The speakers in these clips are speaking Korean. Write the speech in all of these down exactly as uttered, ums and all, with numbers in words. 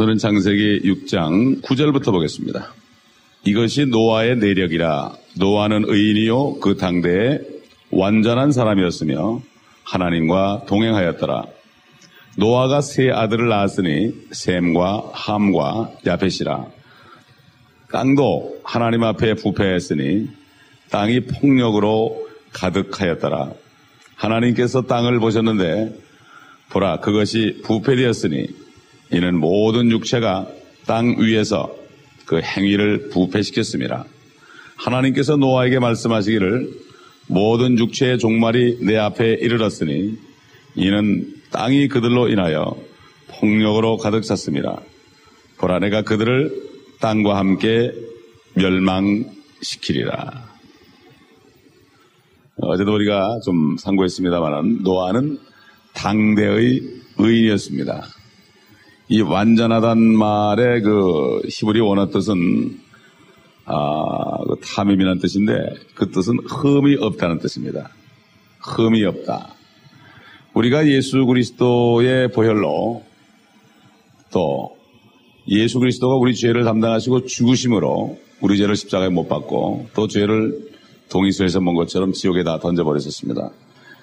오늘은 창세기 육 장 구 절부터 보겠습니다. 이것이 노아의 내력이라. 노아는 의인이요 그 당대에 완전한 사람이었으며 하나님과 동행하였더라. 노아가 세 아들을 낳았으니 셈과 함과 야벳이라. 땅도 하나님 앞에 부패했으니 땅이 폭력으로 가득하였더라. 하나님께서 땅을 보셨는데 보라, 그것이 부패되었으니 이는 모든 육체가 땅 위에서 그 행위를 부패시켰습니다. 하나님께서 노아에게 말씀하시기를 모든 육체의 종말이 내 앞에 이르렀으니 이는 땅이 그들로 인하여 폭력으로 가득 찼습니다. 보라, 내가 그들을 땅과 함께 멸망시키리라. 어제도 우리가 좀 상고했습니다만 노아는 당대의 의인이었습니다. 이 완전하단 말의 그 히브리 원어 뜻은 아, 그 탐임이라는 뜻인데 그 뜻은 흠이 없다는 뜻입니다. 흠이 없다. 우리가 예수 그리스도의 보혈로 또 예수 그리스도가 우리 죄를 담당하시고 죽으심으로 우리 죄를 십자가에 못 박고 또 죄를 동의수에서 먼 것처럼 지옥에다 던져버렸었습니다.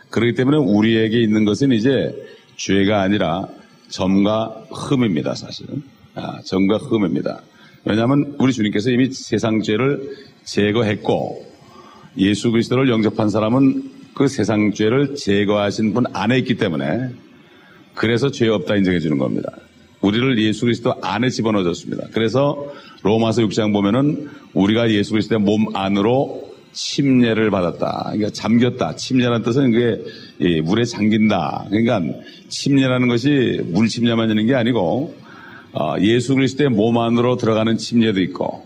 그렇기 때문에 우리에게 있는 것은 이제 죄가 아니라 점과 흠입니다. 사실 아, 점과 흠입니다. 왜냐하면 우리 주님께서 이미 세상 죄를 제거했고 예수 그리스도를 영접한 사람은 그 세상 죄를 제거하신 분 안에 있기 때문에 그래서 죄 없다 인정해 주는 겁니다. 우리를 예수 그리스도 안에 집어넣어 줬습니다. 그래서 로마서 육 장 보면은 우리가 예수 그리스도의 몸 안으로 침례를 받았다. 그러니까 잠겼다. 침례라는 뜻은 그게 물에 잠긴다. 그러니까 침례라는 것이 물 침례만 있는 게 아니고 예수 그리스도의 몸 안으로 들어가는 침례도 있고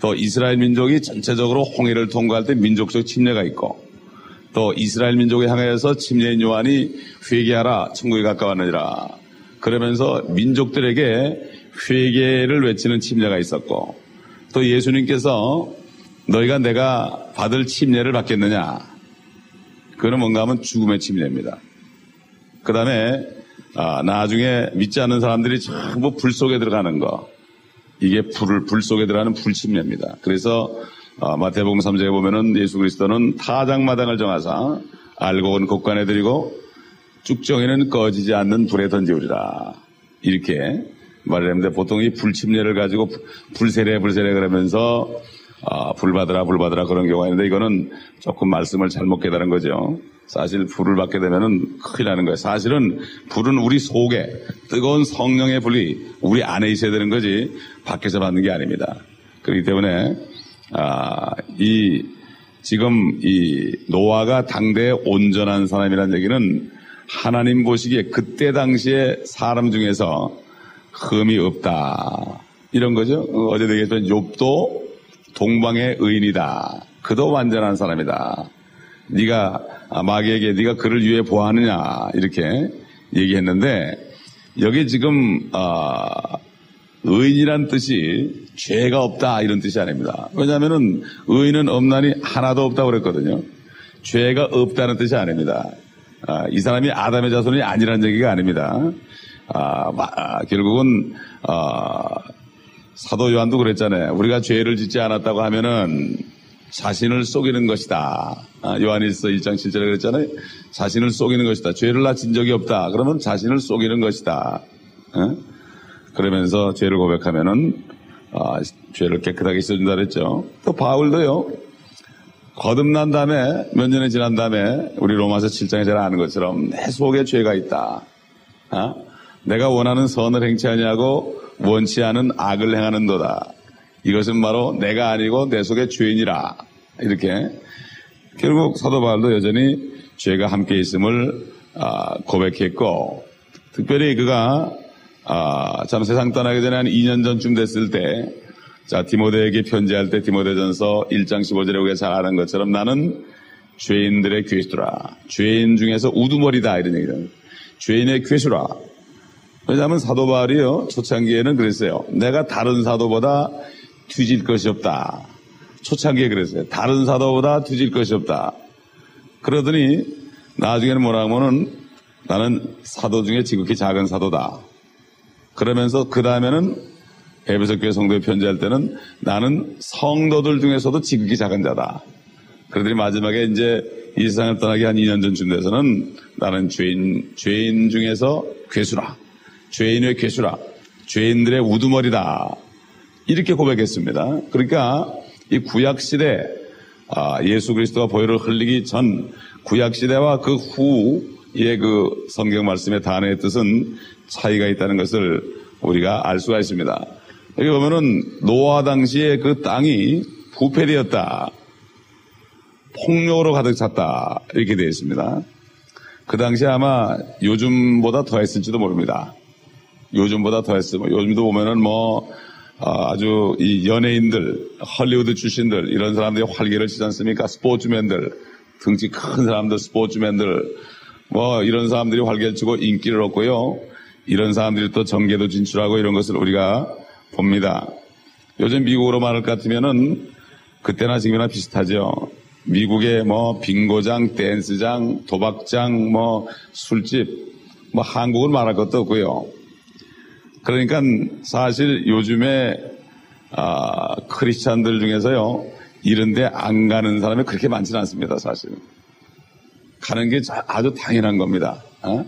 또 이스라엘 민족이 전체적으로 홍해를 통과할 때 민족적 침례가 있고 또 이스라엘 민족에 향해서 침례인 요한이 회개하라 천국에 가까웠느니라 그러면서 민족들에게 회개를 외치는 침례가 있었고 또 예수님께서 너희가 내가 받을 침례를 받겠느냐, 그거는 뭔가 하면 죽음의 침례입니다. 그 다음에 아, 나중에 믿지 않는 사람들이 전부 불 속에 들어가는 거, 이게 불을 불 속에 들어가는 불침례입니다. 그래서 아, 마태복음 삼 장에 보면은 예수 그리스도는 타장마당을 정하사 알곡은 곡간에 들이고 쭉정이는 꺼지지 않는 불에 던지우리라 이렇게 말을 했는데 보통 이 불침례를 가지고 불세례 불세례 그러면서 아, 불받으라 불받으라 그런 경우가 있는데 이거는 조금 말씀을 잘못 깨달은 거죠. 사실 불을 받게 되면은 큰일 나는 거예요. 사실은 불은 우리 속에 뜨거운 성령의 불이 우리 안에 있어야 되는 거지 밖에서 받는 게 아닙니다. 그렇기 때문에 아, 이 지금 이 노아가 당대의 온전한 사람이라는 얘기는 하나님 보시기에 그때 당시에 사람 중에서 흠이 없다 이런 거죠. 어제도 얘기했던 욥도 동방의 의인이다. 그도 완전한 사람이다. 네가 마귀에게 네가 그를 위해 보아하느냐 이렇게 얘기했는데 여기 지금 어, 의인이란 뜻이 죄가 없다 이런 뜻이 아닙니다. 왜냐하면은 의인은 없나니 하나도 없다고 그랬거든요. 죄가 없다는 뜻이 아닙니다. 아, 이 사람이 아담의 자손이 아니라는 얘기가 아닙니다. 아, 마, 결국은 아, 사도 요한도 그랬잖아요. 우리가 죄를 짓지 않았다고 하면은 자신을 속이는 것이다. 아, 요한일서 일 장 칠 절에 그랬잖아요. 자신을 속이는 것이다. 죄를 낳은 적이 없다. 그러면 자신을 속이는 것이다. 에? 그러면서 죄를 고백하면은 아, 죄를 깨끗하게 씻어준다 그랬죠. 또 바울도요. 거듭난 다음에 몇 년이 지난 다음에 우리 로마서 칠 장에 잘 아는 것처럼 내 속에 죄가 있다. 아? 내가 원하는 선을 행치 아니하고 원치 않은 악을 행하는 도다. 이것은 바로 내가 아니고 내 속의 죄인이라. 이렇게 결국 사도 바울도 여전히 죄가 함께 있음을 고백했고 특별히 그가 참 세상 떠나기 전에 한 이 년 전쯤 됐을 때 자 디모데에게 편지할 때 디모데전서 일 장 십오 절에 우리가 잘 아는 것처럼 나는 죄인들의 괴수라. 죄인 중에서 우두머리다 이런 얘기죠. 죄인의 괴수라. 왜냐하면 사도 바울이요 초창기에는 그랬어요. 내가 다른 사도보다 뒤질 것이 없다. 초창기에 그랬어요. 다른 사도보다 뒤질 것이 없다. 그러더니 나중에는 뭐라 하면은 나는 사도 중에 지극히 작은 사도다. 그러면서 그 다음에는 에베소 교회 성도에 편지할 때는 나는 성도들 중에서도 지극히 작은 자다. 그러더니 마지막에 이제 이 세상을 떠나기 한 이 년 전쯤 돼서는 나는 죄인, 죄인 중에서 괴수라. 죄인의 괴수라. 죄인들의 우두머리다. 이렇게 고백했습니다. 그러니까 이 구약시대, 아, 예수 그리스도가 보혈을 흘리기 전 구약시대와 그 후의 그 성경 말씀의 단어의 뜻은 차이가 있다는 것을 우리가 알 수가 있습니다. 여기 보면은 노아 당시에 그 땅이 부패되었다. 폭력으로 가득 찼다. 이렇게 되어 있습니다. 그 당시에 아마 요즘보다 더 했을지도 모릅니다. 요즘보다 더 했으면, 요즘도 보면은 뭐, 아, 아주 이 연예인들, 헐리우드 출신들, 이런 사람들이 활기를 치지 않습니까? 스포츠맨들, 등치 큰 사람들, 스포츠맨들, 뭐, 이런 사람들이 활기를 치고 인기를 얻고요. 이런 사람들이 또 정계도 진출하고 이런 것을 우리가 봅니다. 요즘 미국으로 말할 것 같으면은 그때나 지금이나 비슷하죠. 미국의 뭐 빙고장, 댄스장, 도박장, 뭐 술집, 뭐 한국은 말할 것도 없고요. 그러니까 사실 요즘에 아, 크리스찬들 중에서요 이런데 안 가는 사람이 그렇게 많지는 않습니다. 사실 가는 게 아주 당연한 겁니다. 어?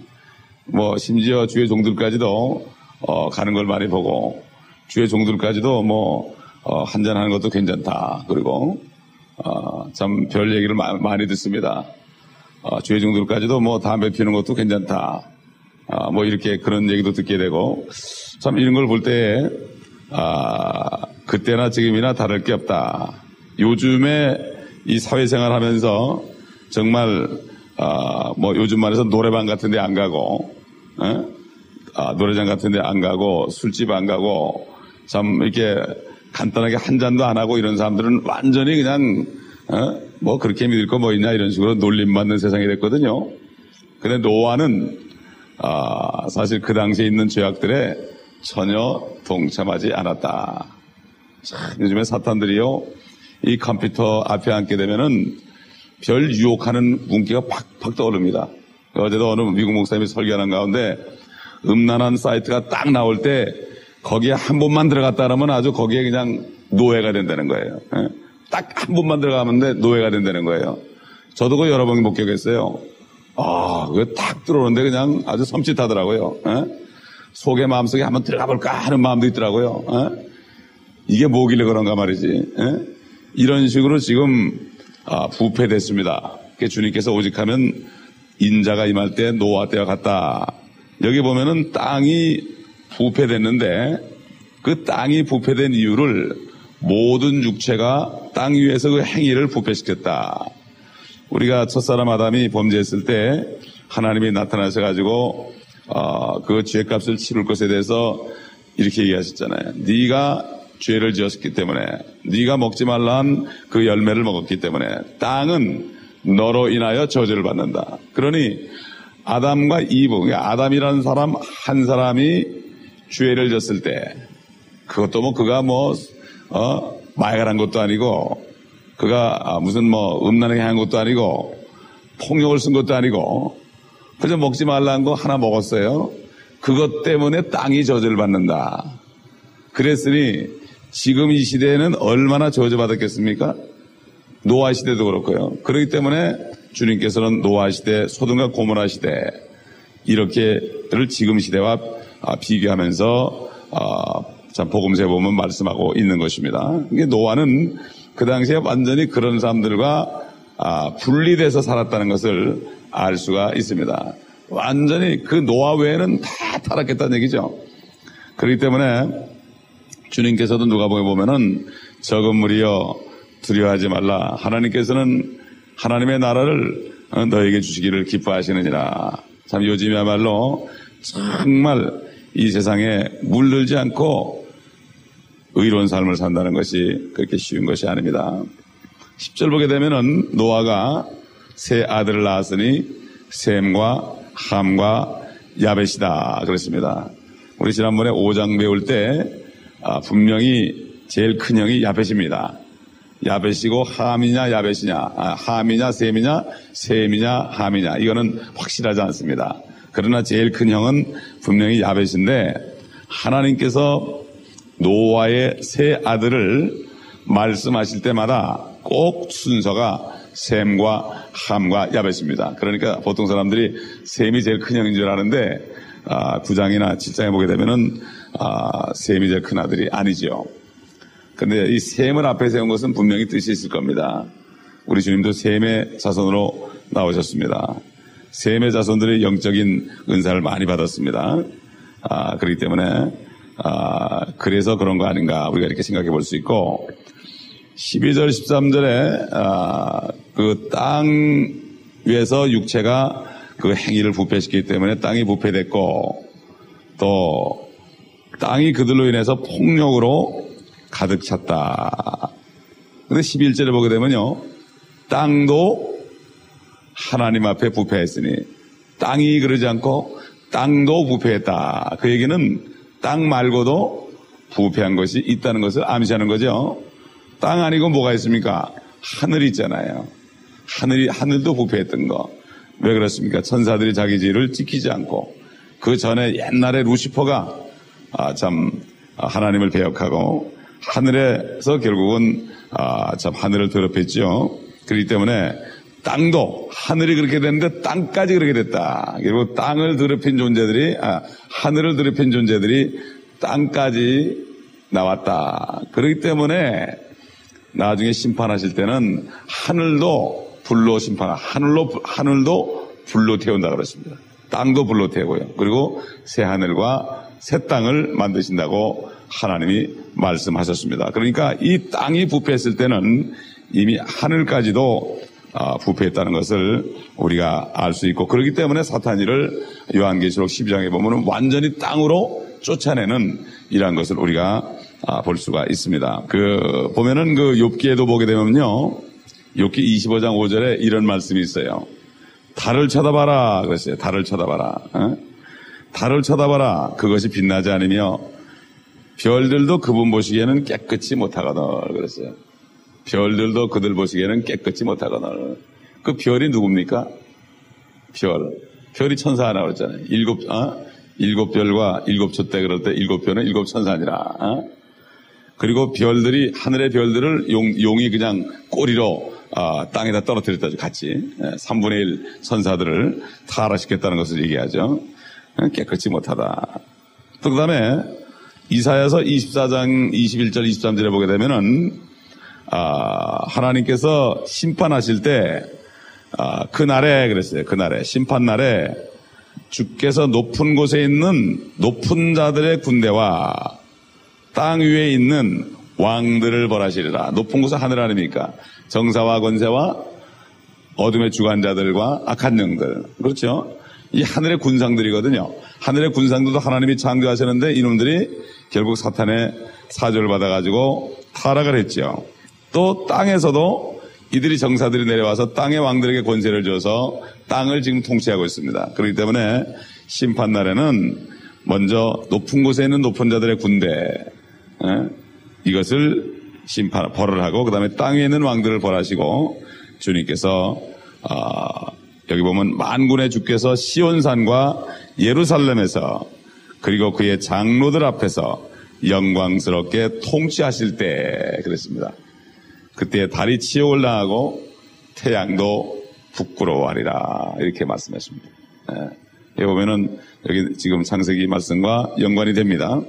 뭐 심지어 주의 종들까지도 어, 가는 걸 많이 보고 주의 종들까지도 뭐 어, 한잔하는 것도 괜찮다. 그리고 어, 참 별 얘기를 마, 많이 듣습니다. 어, 주의 종들까지도 뭐 담배 피우는 것도 괜찮다. 아, 뭐 이렇게 그런 얘기도 듣게 되고 참 이런 걸 볼 때 아, 그때나 지금이나 다를 게 없다. 요즘에 이 사회생활 하면서 정말 아, 뭐 요즘 말해서 노래방 같은 데 안 가고 에? 아, 노래장 같은 데 안 가고 술집 안 가고 참 이렇게 간단하게 한 잔도 안 하고 이런 사람들은 완전히 그냥 에? 뭐 그렇게 믿을 거 뭐 있냐 이런 식으로 놀림받는 세상이 됐거든요. 근데 노아는 아, 사실 그 당시에 있는 죄악들에 전혀 동참하지 않았다. 참, 요즘에 사탄들이요, 이 컴퓨터 앞에 앉게 되면은 별 유혹하는 문기가 팍팍 떠오릅니다. 어제도 어느 미국 목사님이 설교하는 가운데 음란한 사이트가 딱 나올 때 거기에 한 번만 들어갔다 하면 아주 거기에 그냥 노예가 된다는 거예요. 딱 한 번만 들어가면 노예가 된다는 거예요. 저도 그 여러 번 목격했어요. 아, 그거 탁 들어오는데 그냥 아주 섬찟하더라고요. 에? 속에 마음속에 한번 들어가 볼까 하는 마음도 있더라고요. 에? 이게 뭐길래 그런가 말이지. 에? 이런 식으로 지금 아, 부패됐습니다. 주님께서 오직하면 인자가 임할 때 노아 때와 같다. 여기 보면은 땅이 부패됐는데 그 땅이 부패된 이유를 모든 육체가 땅 위에서 그 행위를 부패시켰다. 우리가 첫사람 아담이 범죄했을 때 하나님이 나타나셔가지고 어, 그 죄값을 치를 것에 대해서 이렇게 얘기하셨잖아요. 네가 죄를 지었기 때문에 네가 먹지 말라 한 그 열매를 먹었기 때문에 땅은 너로 인하여 저주를 받는다. 그러니 아담과 이브, 아담이라는 사람 한 사람이 죄를 지었을 때 그것도 뭐 그가 뭐 어, 마약을 한 것도 아니고 그가 무슨 뭐 음란하게 한 것도 아니고 폭력을 쓴 것도 아니고 그저 먹지 말라는 거 하나 먹었어요. 그것 때문에 땅이 저주를 받는다. 그랬으니 지금 이 시대에는 얼마나 저주받았겠습니까? 노아 시대도 그렇고요. 그렇기 때문에 주님께서는 노아 시대, 소돔과 고모라 시대 이렇게를 지금 시대와 비교하면서 참 복음서에 보면 말씀하고 있는 것입니다. 이게 노아는 그 당시에 완전히 그런 사람들과 아, 분리돼서 살았다는 것을 알 수가 있습니다. 완전히 그 노아 외에는 다 타락했다는 얘기죠. 그렇기 때문에 주님께서도 누가복음에 보면은 적은 무리여 두려워하지 말라. 하나님께서는 하나님의 나라를 너에게 주시기를 기뻐하시느니라. 참 요즘이야말로 정말 이 세상에 물들지 않고 의로운 삶을 산다는 것이 그렇게 쉬운 것이 아닙니다. 십 절 보게 되면은 노아가 세 아들을 낳았으니 셈과 함과 야벳이다 그랬습니다. 우리 지난번에 오 장 배울 때 아, 분명히 제일 큰 형이 야벳입니다. 야벳이고 함이냐 야벳이냐, 아, 함이냐 셈이냐, 셈이냐 함이냐 이거는 확실하지 않습니다. 그러나 제일 큰 형은 분명히 야벳인데 하나님께서 노아의 세 아들을 말씀하실 때마다 꼭 순서가 셈과 함과 야벳입니다. 그러니까 보통 사람들이 셈이 제일 큰 형인 줄 아는데 아, 구장이나 칠장에 보게 되면은 아, 셈이 제일 큰 아들이 아니죠. 근데 이 셈을 앞에 세운 것은 분명히 뜻이 있을 겁니다. 우리 주님도 셈의 자손으로 나오셨습니다. 셈의 자손들이 영적인 은사를 많이 받았습니다. 아, 그렇기 때문에 아, 그래서 그런 거 아닌가 우리가 이렇게 생각해 볼 수 있고, 십이 절 십삼 절에 아, 그 땅 위에서 육체가 그 행위를 부패시키기 때문에 땅이 부패됐고 또 땅이 그들로 인해서 폭력으로 가득 찼다. 근데 십일 절에 보게 되면요, 땅도 하나님 앞에 부패했으니 땅이 그러지 않고 땅도 부패했다. 그 얘기는 땅 말고도 부패한 것이 있다는 것을 암시하는 거죠. 땅 아니고 뭐가 있습니까? 하늘이 있잖아요. 하늘이, 하늘도 부패했던 거. 왜 그렇습니까? 천사들이 자기 죄를 지키지 않고, 그 전에 옛날에 루시퍼가, 아, 참, 하나님을 배역하고, 하늘에서 결국은, 아, 참, 하늘을 더럽혔죠. 그렇기 때문에, 땅도, 하늘이 그렇게 됐는데, 땅까지 그렇게 됐다. 그리고 땅을 더럽힌 존재들이, 아, 하늘을 더럽힌 존재들이 땅까지 나왔다. 그렇기 때문에, 나중에 심판하실 때는 하늘도 불로 심판하, 하늘로, 하늘도 불로 태운다 그랬습니다. 땅도 불로 태우고요. 그리고 새 하늘과 새 땅을 만드신다고 하나님이 말씀하셨습니다. 그러니까 이 땅이 부패했을 때는 이미 하늘까지도 부패했다는 것을 우리가 알 수 있고, 그렇기 때문에 사탄이를 요한계시록 십이 장에 보면 완전히 땅으로 쫓아내는 이러한 것을 우리가 아, 볼 수가 있습니다. 그, 보면은 그 욥기에도 보게 되면요. 욥기 이십오 장 오 절에 이런 말씀이 있어요. 달을 쳐다봐라. 그랬어요. 달을 쳐다봐라. 어? 달을 쳐다봐라. 그것이 빛나지 않으며 별들도 그분 보시기에는 깨끗이 못하거늘. 그랬어요. 별들도 그들 보시기에는 깨끗이 못하거늘. 그 별이 누굽니까? 별. 별이 천사 하나 그랬잖아요. 일곱, 어? 일곱 별과 일곱 촛대 그럴 때 일곱 별은 일곱 천사 아니라, 어? 그리고 별들이, 하늘의 별들을 용, 용이 그냥 꼬리로 아, 땅에다 떨어뜨렸다죠. 같이 예, 삼분의 일 천사들을 타락시켰다는 것을 얘기하죠. 깨끗이 못하다. 또 그 다음에 이사야서 이십사 장 이십일 절 이십삼 절에 보게 되면은 아, 하나님께서 심판하실 때 아, 그날에 그랬어요. 그날에 심판날에 주께서 높은 곳에 있는 높은 자들의 군대와 땅 위에 있는 왕들을 벌하시리라. 높은 곳은 하늘 아닙니까? 정사와 권세와 어둠의 주관자들과 악한 영들. 그렇죠? 이 하늘의 군상들이거든요. 하늘의 군상들도 하나님이 창조하시는데 이놈들이 결국 사탄의 사조를 받아가지고 타락을 했죠. 또 땅에서도 이들이 정사들이 내려와서 땅의 왕들에게 권세를 줘서 땅을 지금 통치하고 있습니다. 그렇기 때문에 심판날에는 먼저 높은 곳에 있는 높은 자들의 군대, 예? 이것을 심판, 벌을 하고, 그 다음에 땅에 있는 왕들을 벌하시고, 주님께서, 어, 여기 보면 만군의 주께서 시온산과 예루살렘에서, 그리고 그의 장로들 앞에서 영광스럽게 통치하실 때, 그랬습니다. 그때 달이 치욕을 당하고, 태양도 부끄러워하리라. 이렇게 말씀하십니다. 예. 여기 보면은, 여기 지금 창세기 말씀과 연관이 됩니다.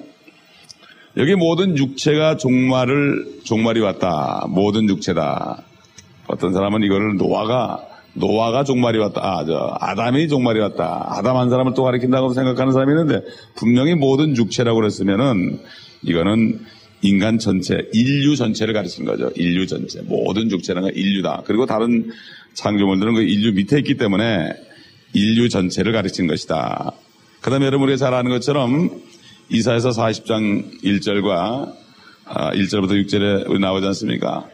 여기 모든 육체가 종말을, 종말이 왔다. 모든 육체다. 어떤 사람은 이거를 노아가, 노아가 종말이 왔다. 아, 저, 아담이 종말이 왔다. 아담 한 사람을 또 가리킨다고 생각하는 사람이 있는데, 분명히 모든 육체라고 그랬으면은, 이거는 인간 전체, 인류 전체를 가르친 거죠. 인류 전체. 모든 육체라는 건 인류다. 그리고 다른 창조물들은 그 인류 밑에 있기 때문에, 인류 전체를 가르친 것이다. 그 다음에 여러분 우리가 잘 아는 것처럼 이사야서 사십 장 일 절과 일 절부터 육 절에 나오지 않습니까?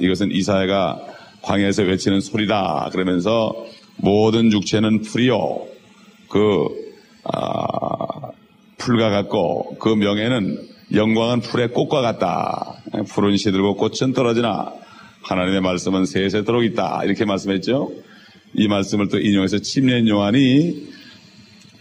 이것은 이사야가 광야에서 외치는 소리다. 그러면서 모든 육체는 풀이요. 그 풀과 같고 그 명예는 영광은 풀의 꽃과 같다. 풀은 시들고 꽃은 떨어지나 하나님의 말씀은 세세토록 있다. 이렇게 말씀했죠. 이 말씀을 또 인용해서 침례인 요한이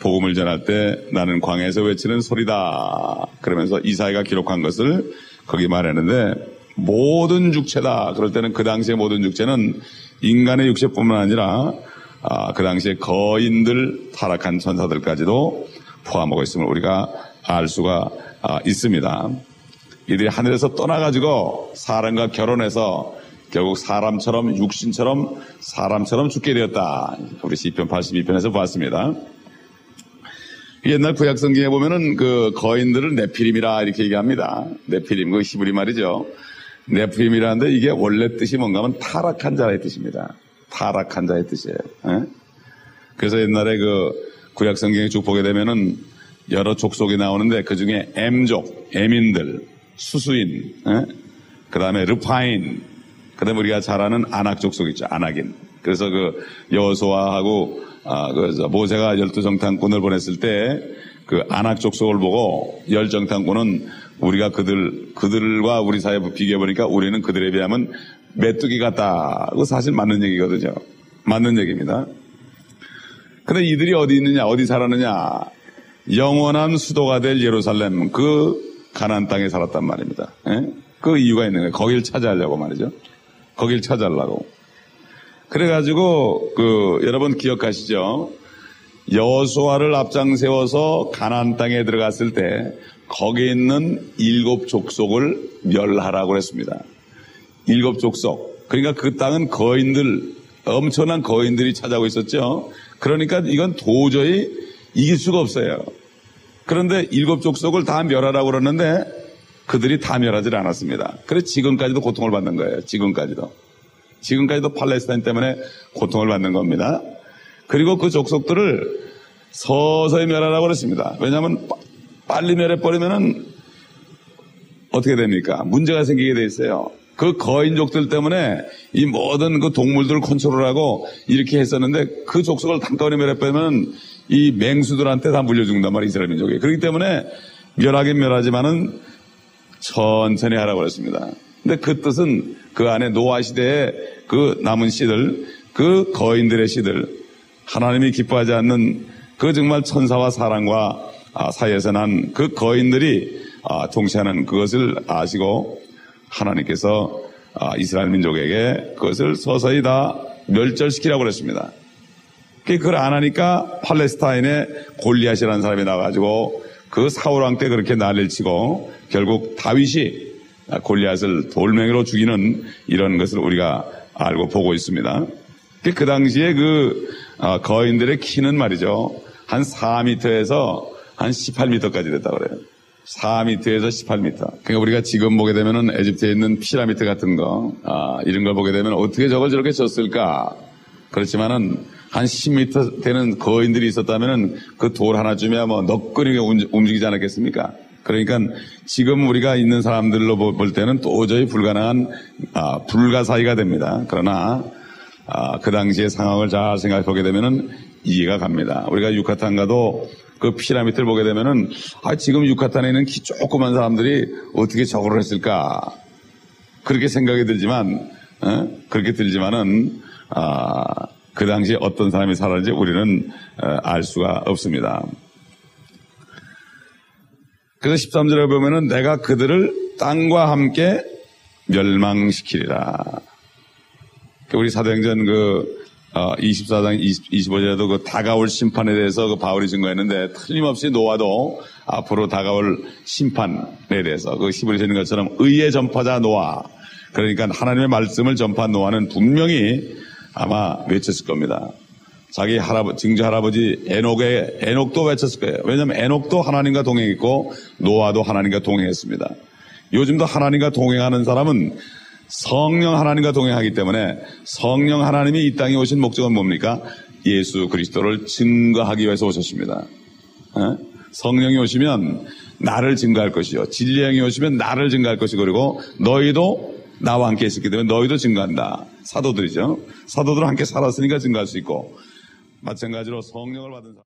복음을 전할 때 나는 광야에서 외치는 소리다. 그러면서 이사야가 기록한 것을 거기 말했는데 모든 육체다. 그럴 때는 그 당시의 모든 육체는 인간의 육체뿐만 아니라 아, 그 당시의 거인들, 타락한 천사들까지도 포함하고 있음을 우리가 알 수가 아, 있습니다. 이들이 하늘에서 떠나가지고 사람과 결혼해서 결국 사람처럼 육신처럼 사람처럼 죽게 되었다. 우리 시편 팔십이 편에서 봤습니다. 옛날 구약 성경에 보면은 그 거인들을 네피림이라 이렇게 얘기합니다. 네피림, 그 히브리 말이죠. 네피림이라는데 이게 원래 뜻이 뭔가 하면 타락한 자의 뜻입니다. 타락한 자의 뜻이에요. 에? 그래서 옛날에 그 구약 성경에 쭉 보게 되면은 여러 족속이 나오는데 그 중에 M족, M인들, 수수인, 그 다음에 르파인, 그 다음에 우리가 잘 아는 아낙 족속 있죠. 아낙인. 그래서 그 여호수아하고 아, 그래서 모세가 열두 정탐꾼을 보냈을 때 그 아낙 족속을 보고 열 정탐꾼은 우리가 그들, 그들과 우리 사회 비교해보니까 우리는 그들에 비하면 메뚜기 같다. 그거 사실 맞는 얘기거든요. 맞는 얘기입니다. 근데 이들이 어디 있느냐, 어디 살았느냐. 영원한 수도가 될 예루살렘, 그 가나안 땅에 살았단 말입니다. 에? 그 이유가 있는 거예요. 거길 차지하려고 말이죠. 거길 차지하려고. 그래가지고 그 여러분 기억하시죠? 여호수아를 앞장 세워서 가나안 땅에 들어갔을 때 거기에 있는 일곱 족속을 멸하라고 했습니다. 일곱 족속. 그러니까 그 땅은 거인들, 엄청난 거인들이 찾아오고 있었죠. 그러니까 이건 도저히 이길 수가 없어요. 그런데 일곱 족속을 다 멸하라고 그러는데 그들이 다 멸하지 않았습니다. 그래서 지금까지도 고통을 받는 거예요. 지금까지도. 지금까지도 팔레스타인 때문에 고통을 받는 겁니다. 그리고 그 족속들을 서서히 멸하라고 그랬습니다. 왜냐하면 빠, 빨리 멸해버리면은 어떻게 됩니까? 문제가 생기게 돼 있어요. 그 거인족들 때문에 이 모든 그 동물들을 컨트롤하고 이렇게 했었는데 그 족속을 단꺼번에 멸해버리면 이 맹수들한테 다 물려 죽는단 말이에요. 이스라엘 민족이. 그렇기 때문에 멸하긴 멸하지만은 천천히 하라고 그랬습니다. 근데 그 뜻은 그 안에 노아 시대의 그 남은 씨들, 그 거인들의 씨들, 하나님이 기뻐하지 않는 그 정말 천사와 사랑과 사이에서 난 그 거인들이 통치하는 그것을 아시고 하나님께서 이스라엘 민족에게 그것을 서서히 다 멸절시키라고 그랬습니다. 그걸 안 하니까 팔레스타인의 골리앗이라는 사람이 나와가지고 그 사울왕 때 그렇게 난리를 치고 결국 다윗이 골리앗을 돌멩이로 죽이는 이런 것을 우리가 알고 보고 있습니다. 그 당시에 그 거인들의 키는 말이죠. 한 사 미터에서 한 십팔 미터까지 됐다고 그래요. 사 미터에서 십팔 미터. 그러니까 우리가 지금 보게 되면은 에집트에 있는 피라미드 같은 거, 아, 이런 걸 보게 되면 어떻게 저걸 저렇게 졌을까? 그렇지만은 한 십 미터 되는 거인들이 있었다면은 그 돌 하나쯤이야 뭐 너끈하게 움직이지 않았겠습니까? 그러니까 지금 우리가 있는 사람들로 볼 때는 도저히 불가능한 아, 불가사의가 됩니다. 그러나 아, 그 당시의 상황을 잘 생각해 보게 되면은 이해가 갑니다. 우리가 유카탄 가도 그 피라미드를 보게 되면은 아, 지금 유카탄에 있는 키 조그만 사람들이 어떻게 저걸 했을까 그렇게 생각이 들지만 어? 그렇게 들지만은 아, 그 당시에 어떤 사람이 살았는지 우리는 어, 알 수가 없습니다. 그래서 십삼 절에 보면은 내가 그들을 땅과 함께 멸망시키리라. 우리 사도행전 그 이십사 장 이십오 절에도 그 다가올 심판에 대해서 그 바울이 증거했는데 틀림없이 노아도 앞으로 다가올 심판에 대해서 그 히브리서에 있는 것처럼 의의 전파자 노아. 그러니까 하나님의 말씀을 전파한 노아는 분명히 아마 외쳤을 겁니다. 자기 할아버지, 증조 할아버지 에녹의, 에녹도 외쳤을 거예요. 왜냐면 에녹도 하나님과 동행했고, 노아도 하나님과 동행했습니다. 요즘도 하나님과 동행하는 사람은 성령 하나님과 동행하기 때문에 성령 하나님이 이 땅에 오신 목적은 뭡니까? 예수 그리스도를 증거하기 위해서 오셨습니다. 성령이 오시면 나를 증거할 것이요. 진리의 영이 오시면 나를 증거할 것이고, 그리고 너희도 나와 함께 있었기 때문에 너희도 증거한다. 사도들이죠. 사도들은 함께 살았으니까 증거할 수 있고, 마찬가지로 성령을 받은 사람